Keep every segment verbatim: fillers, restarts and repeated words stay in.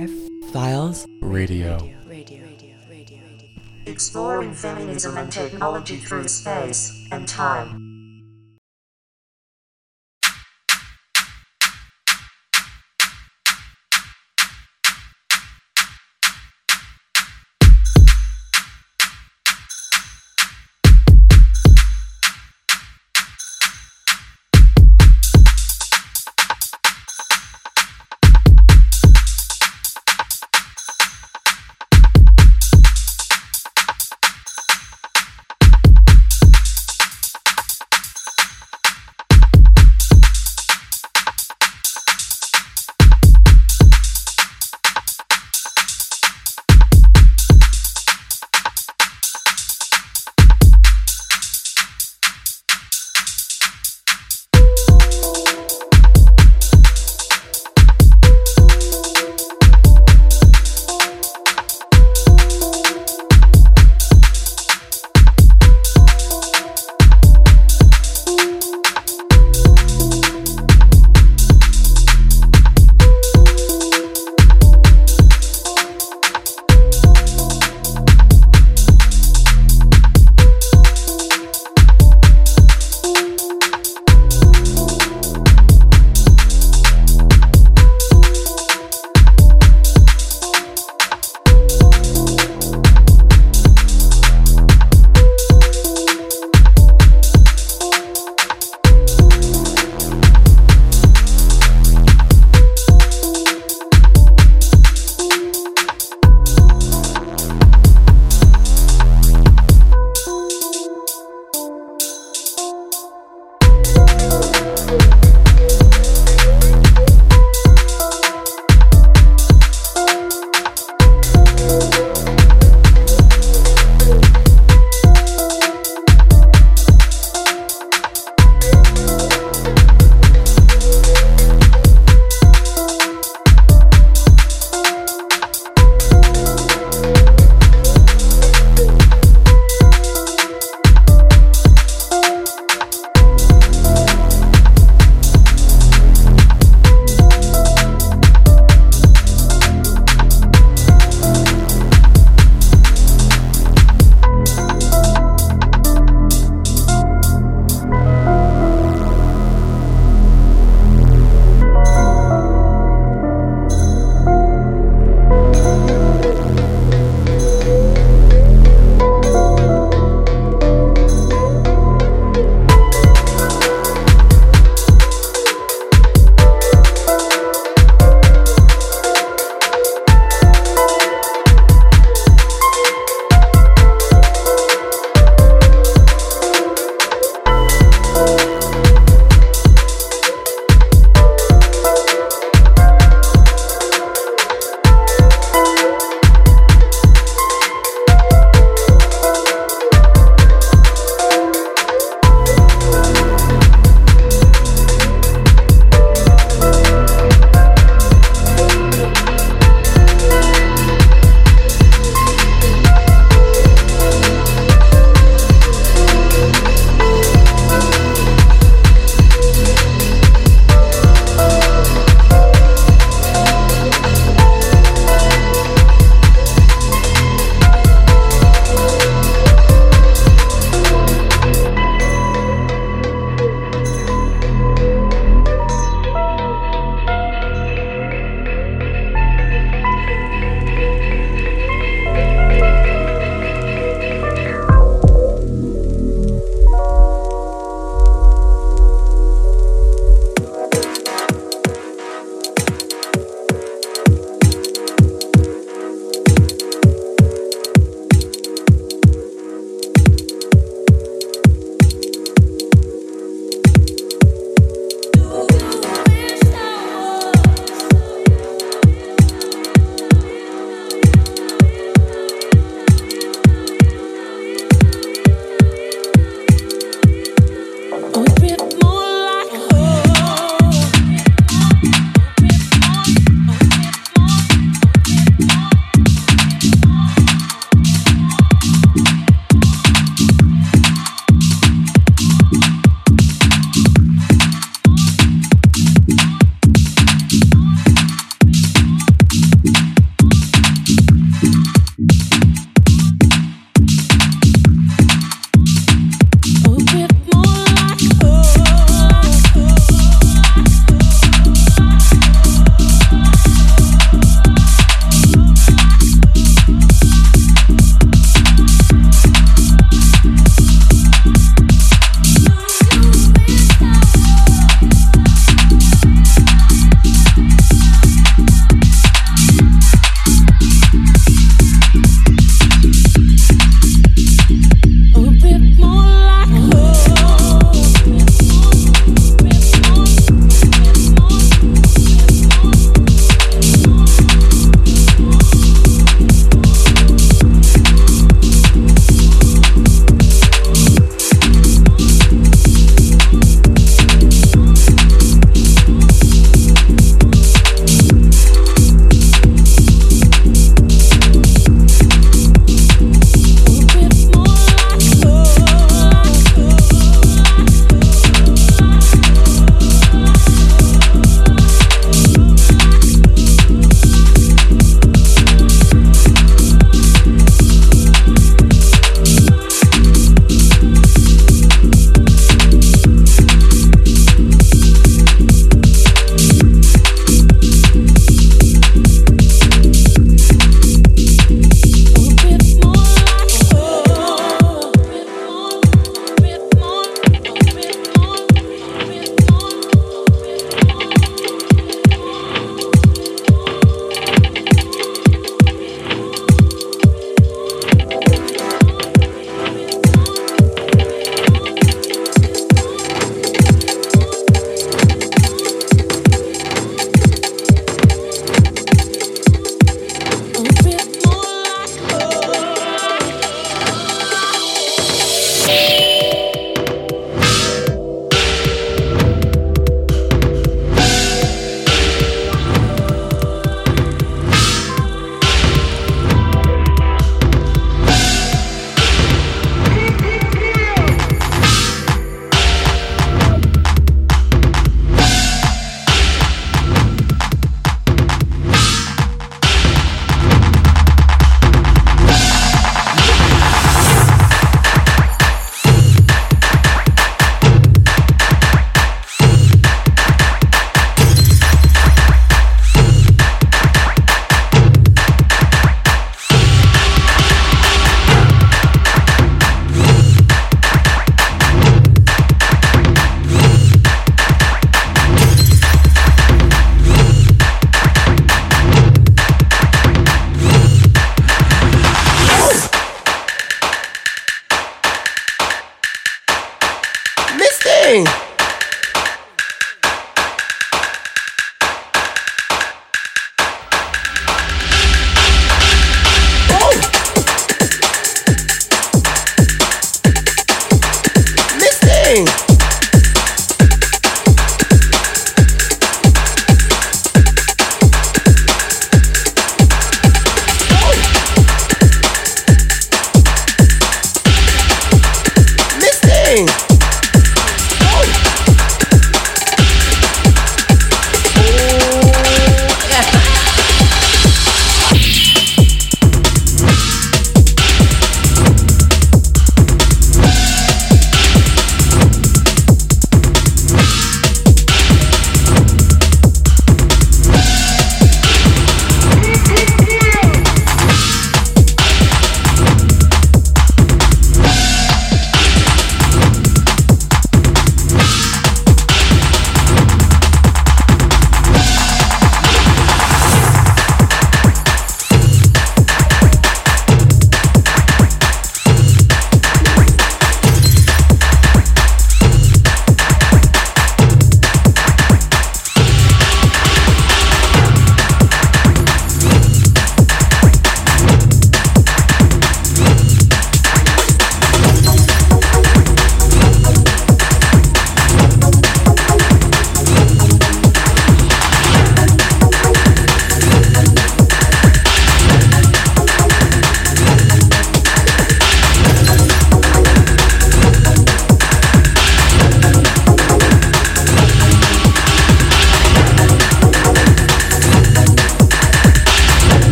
F Files Radio. Radio. Radio. Radio. Exploring feminism and technology through space and time.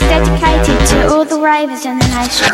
is dedicated to all the ravers in the nation.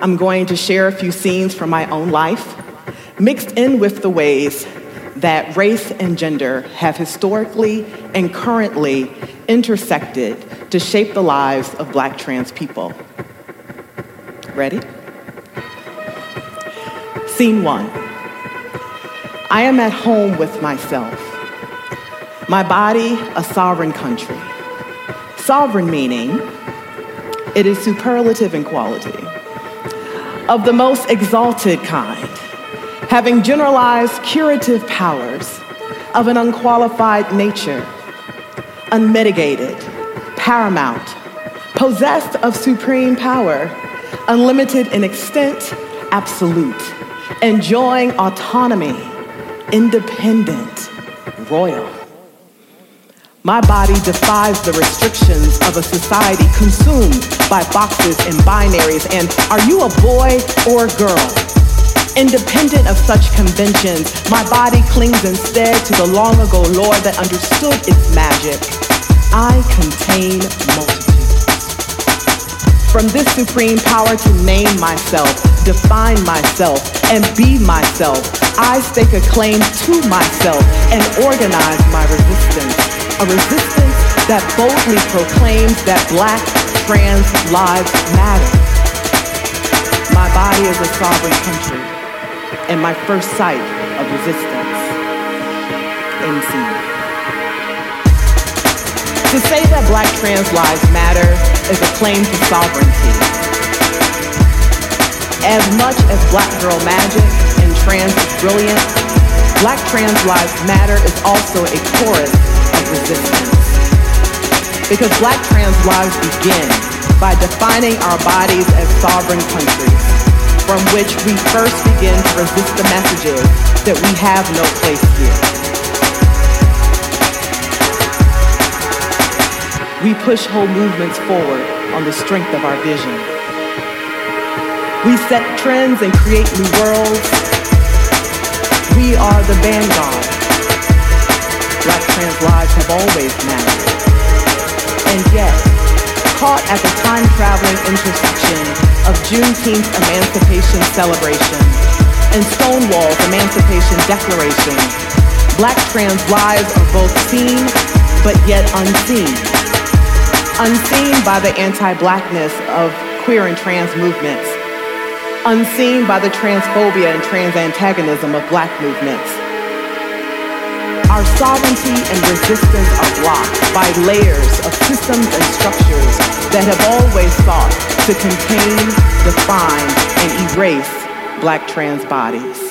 I'm going to share a few scenes from my own life, mixed in with the ways that race and gender have historically and currently intersected to shape the lives of Black trans people. Ready? Scene one. I am at home with myself. My body, a sovereign country. Sovereign meaning it is superlative in quality, of the most exalted kind, having generalized curative powers of an unqualified nature, unmitigated, paramount, possessed of supreme power, unlimited in extent, absolute, enjoying autonomy, independent, royal. My body defies the restrictions of a society consumed by boxes and binaries, and are you a boy or a girl? Independent of such conventions, my body clings instead to the long ago lore that understood its magic. I contain multitudes. From this supreme power to name myself, define myself, and be myself, I stake a claim to myself and organize my resistance. A resistance that boldly proclaims that Black trans lives matter. My body is a sovereign country, and my first sight of resistance. M C. To say that Black trans lives matter is a claim to sovereignty. As much as Black girl magic and trans is brilliant, Black trans lives matter is also a chorus of resistance. Because Black trans lives begin by defining our bodies as sovereign countries, from which we first begin to resist the messages that we have no place here. We push whole movements forward on the strength of our vision. We set trends and create new worlds. We are the vanguard. Black trans lives have always mattered. And yet, caught at the time-traveling intersection of Juneteenth Emancipation Celebration and Stonewall's Emancipation Declaration, Black trans lives are both seen, but yet unseen. Unseen by the anti-Blackness of queer and trans movements. Unseen by the transphobia and trans antagonism of Black movements. Our sovereignty and resistance are blocked by layers of systems and structures that have always sought to contain, define, and erase Black trans bodies.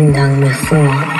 boring than before.